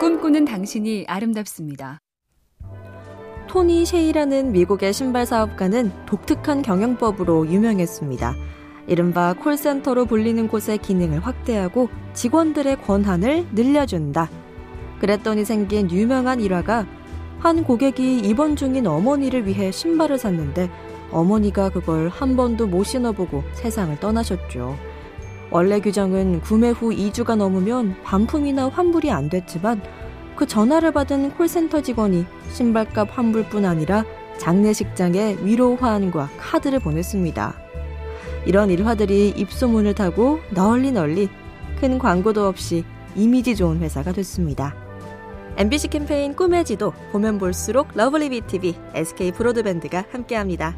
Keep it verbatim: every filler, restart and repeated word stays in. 꿈꾸는 당신이 아름답습니다. 토니 셰이라는 미국의 신발 사업가는 독특한 경영법으로 유명했습니다. 이른바 콜센터로 불리는 곳의 기능을 확대하고 직원들의 권한을 늘려준다. 그랬더니 생긴 유명한 일화가 한 고객이 입원 중인 어머니를 위해 신발을 샀는데 어머니가 그걸 한 번도 못 신어보고 세상을 떠나셨죠. 원래 규정은 구매 후 이 주가 넘으면 반품이나 환불이 안 됐지만 그 전화를 받은 콜센터 직원이 신발값 환불뿐 아니라 장례식장에 위로화환과 카드를 보냈습니다. 이런 일화들이 입소문을 타고 널리 널리 큰 광고도 없이 이미지 좋은 회사가 됐습니다. 엠비씨 캠페인 꿈의 지도, 보면 볼수록 러블리비티비, 에스케이 브로드밴드가 함께합니다.